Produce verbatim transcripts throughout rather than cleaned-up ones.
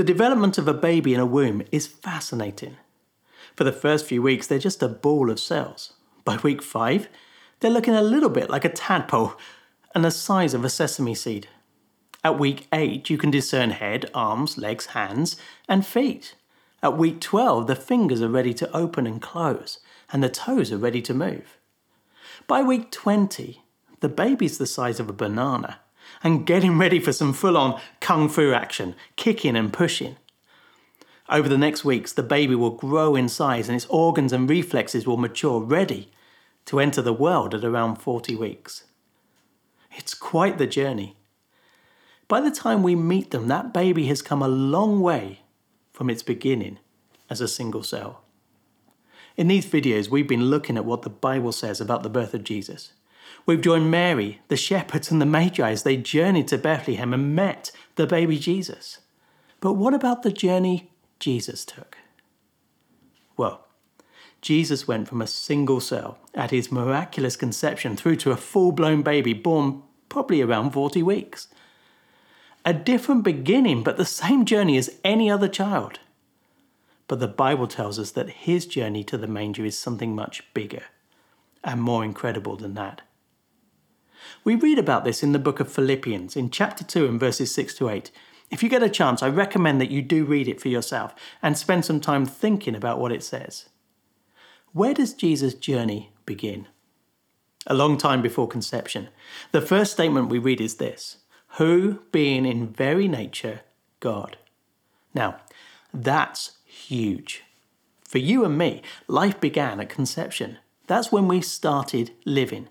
The development of a baby in a womb is fascinating. For the first few weeks, they're just a ball of cells. By week five, they're looking a little bit like a tadpole and the size of a sesame seed. At week eight, you can discern head, arms, legs, hands, and feet. At week twelve, the fingers are ready to open and close, and the toes are ready to move. By week twenty, the baby's the size of a banana and getting ready for some full-on kung fu action, kicking and pushing. Over the next weeks, the baby will grow in size and its organs and reflexes will mature, ready to enter the world at around forty weeks. It's quite the journey. By the time we meet them, that baby has come a long way from its beginning as a single cell. In these videos, we've been looking at what the Bible says about the birth of Jesus. We've joined Mary, the shepherds, and the Magi as they journeyed to Bethlehem and met the baby Jesus. But what about the journey Jesus took? Well, Jesus went from a single cell at his miraculous conception through to a full-blown baby born probably around forty weeks. A different beginning, but the same journey as any other child. But the Bible tells us that his journey to the manger is something much bigger and more incredible than that. We read about this in the book of Philippians, in chapter two and verses six to eight. If you get a chance, I recommend that you do read it for yourself and spend some time thinking about what it says. Where does Jesus' journey begin? A long time before conception. The first statement we read is this: who being in very nature God. Now, that's huge. For you and me, life began at conception. That's when we started living.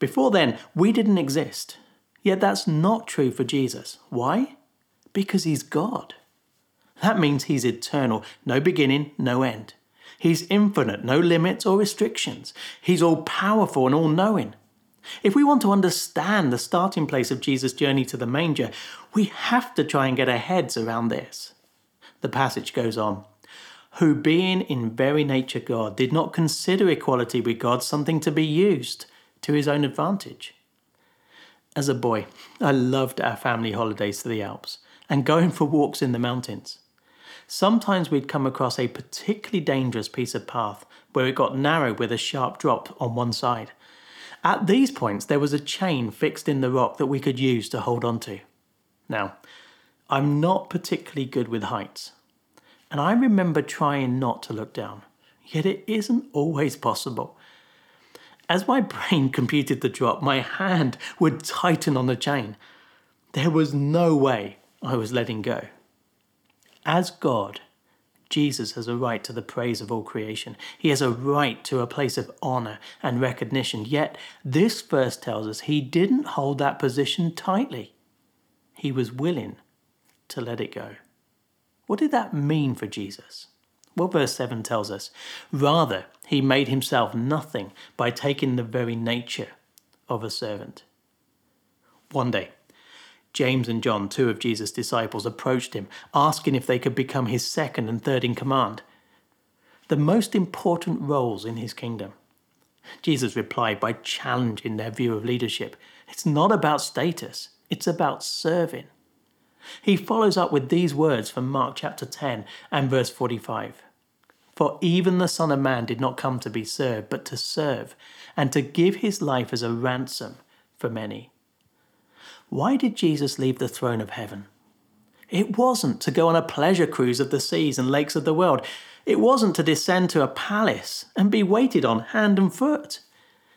Before then, we didn't exist. Yet that's not true for Jesus. Why? Because he's God. That means he's eternal, no beginning, no end. He's infinite, no limits or restrictions. He's all-powerful and all-knowing. If we want to understand the starting place of Jesus' journey to the manger, we have to try and get our heads around this. The passage goes on. Who being in very nature God, did not consider equality with God something to be used to his own advantage. As a boy, I loved our family holidays to the Alps and going for walks in the mountains. Sometimes we'd come across a particularly dangerous piece of path where it got narrow with a sharp drop on one side. At these points, there was a chain fixed in the rock that we could use to hold on to. Now, I'm not particularly good with heights, and I remember trying not to look down, yet it isn't always possible. As my brain computed the drop, my hand would tighten on the chain. There was no way I was letting go. As God, Jesus has a right to the praise of all creation. He has a right to a place of honor and recognition. Yet, this verse tells us he didn't hold that position tightly. He was willing to let it go. What did that mean for Jesus? Well, verse seven tells us, rather, he made himself nothing by taking the very nature of a servant. One day, James and John, two of Jesus' disciples, approached him, asking if they could become his second and third in command, the most important roles in his kingdom. Jesus replied by challenging their view of leadership. It's not about status, it's about serving. He follows up with these words from Mark chapter ten and verse forty-five. For even the Son of Man did not come to be served, but to serve, and to give his life as a ransom for many. Why did Jesus leave the throne of heaven? It wasn't to go on a pleasure cruise of the seas and lakes of the world. It wasn't to descend to a palace and be waited on hand and foot.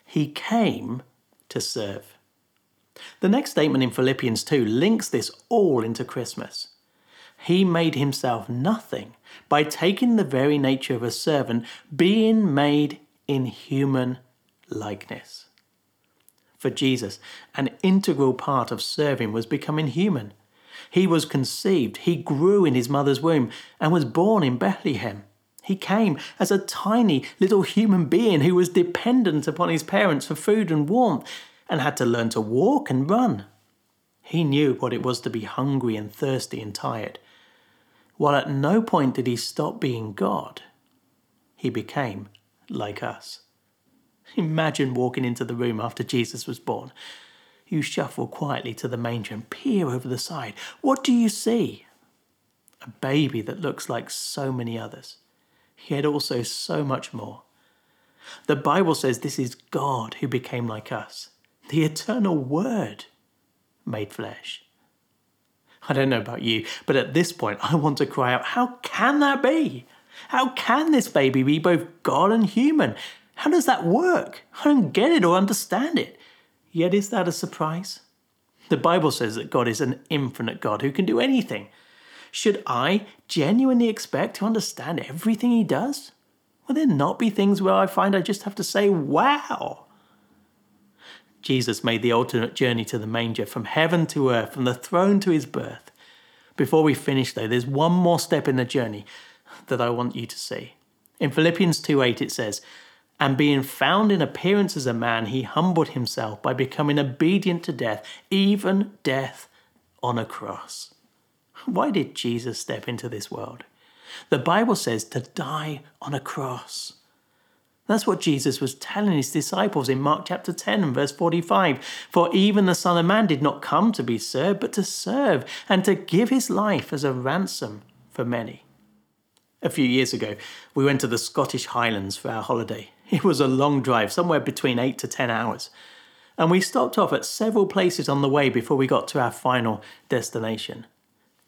He came to serve. The next statement in Philippians two links this all into Christmas. He made himself nothing by taking the very nature of a servant, being made in human likeness. For Jesus, an integral part of serving was becoming human. He was conceived, he grew in his mother's womb, and was born in Bethlehem. He came as a tiny little human being who was dependent upon his parents for food and warmth, and had to learn to walk and run. He knew what it was to be hungry and thirsty and tired. While at no point did he stop being God, he became like us. Imagine walking into the room after Jesus was born. You shuffle quietly to the manger and peer over the side. What do you see? a baby that looks like so many others, yet also so much more. The Bible says this is God who became like us, the eternal Word made flesh. I don't know about you, but at this point I want to cry out, how can that be? How can this baby be both God and human? How does that work? I don't get it or understand it. Yet is that a surprise? The Bible says that God is an infinite God who can do anything. Should I genuinely expect to understand everything he does? Will there not be things where I find I just have to say, wow? Jesus made the ultimate journey to the manger, from heaven to earth, from the throne to his birth. Before we finish though, there's one more step in the journey that I want you to see. In Philippians two eight it says, "And being found in appearance as a man, he humbled himself by becoming obedient to death, even death on a cross." Why did Jesus step into this world? The Bible says to die on a cross. That's what Jesus was telling his disciples in Mark chapter ten and verse forty-five. "For even the Son of Man did not come to be served, but to serve, and to give his life as a ransom for many." A few years ago, we went to the Scottish Highlands for our holiday. It was a long drive, somewhere between eight to ten hours. And we stopped off at several places on the way before we got to our final destination.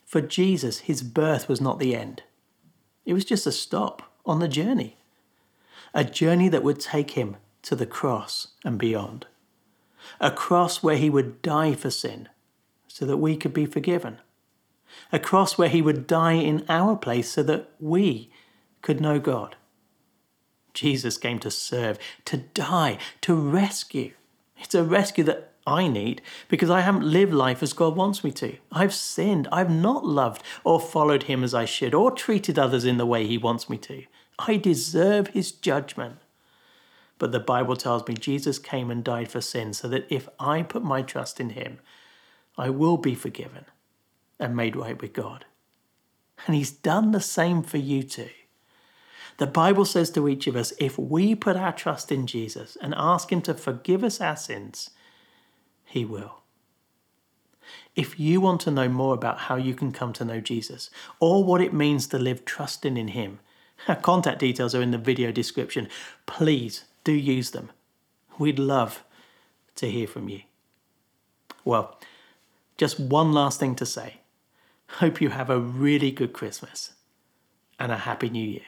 For Jesus, his birth was not the end. It was just a stop on the journey. A journey that would take him to the cross and beyond. A cross where he would die for sin so that we could be forgiven. A cross where he would die in our place so that we could know God. Jesus came to serve, to die, to rescue. It's a rescue that I need, because I haven't lived life as God wants me to. I've sinned. I've not loved or followed him as I should, or treated others in the way he wants me to. I deserve his judgment. But the Bible tells me Jesus came and died for sin so that if I put my trust in him, I will be forgiven and made right with God. And he's done the same for you too. The Bible says to each of us, if we put our trust in Jesus and ask him to forgive us our sins, he will. If you want to know more about how you can come to know Jesus, or what it means to live trusting in him, our contact details are in the video description. Please do use them. We'd love to hear from you. Well, just one last thing to say. Hope you have a really good Christmas and a happy new year.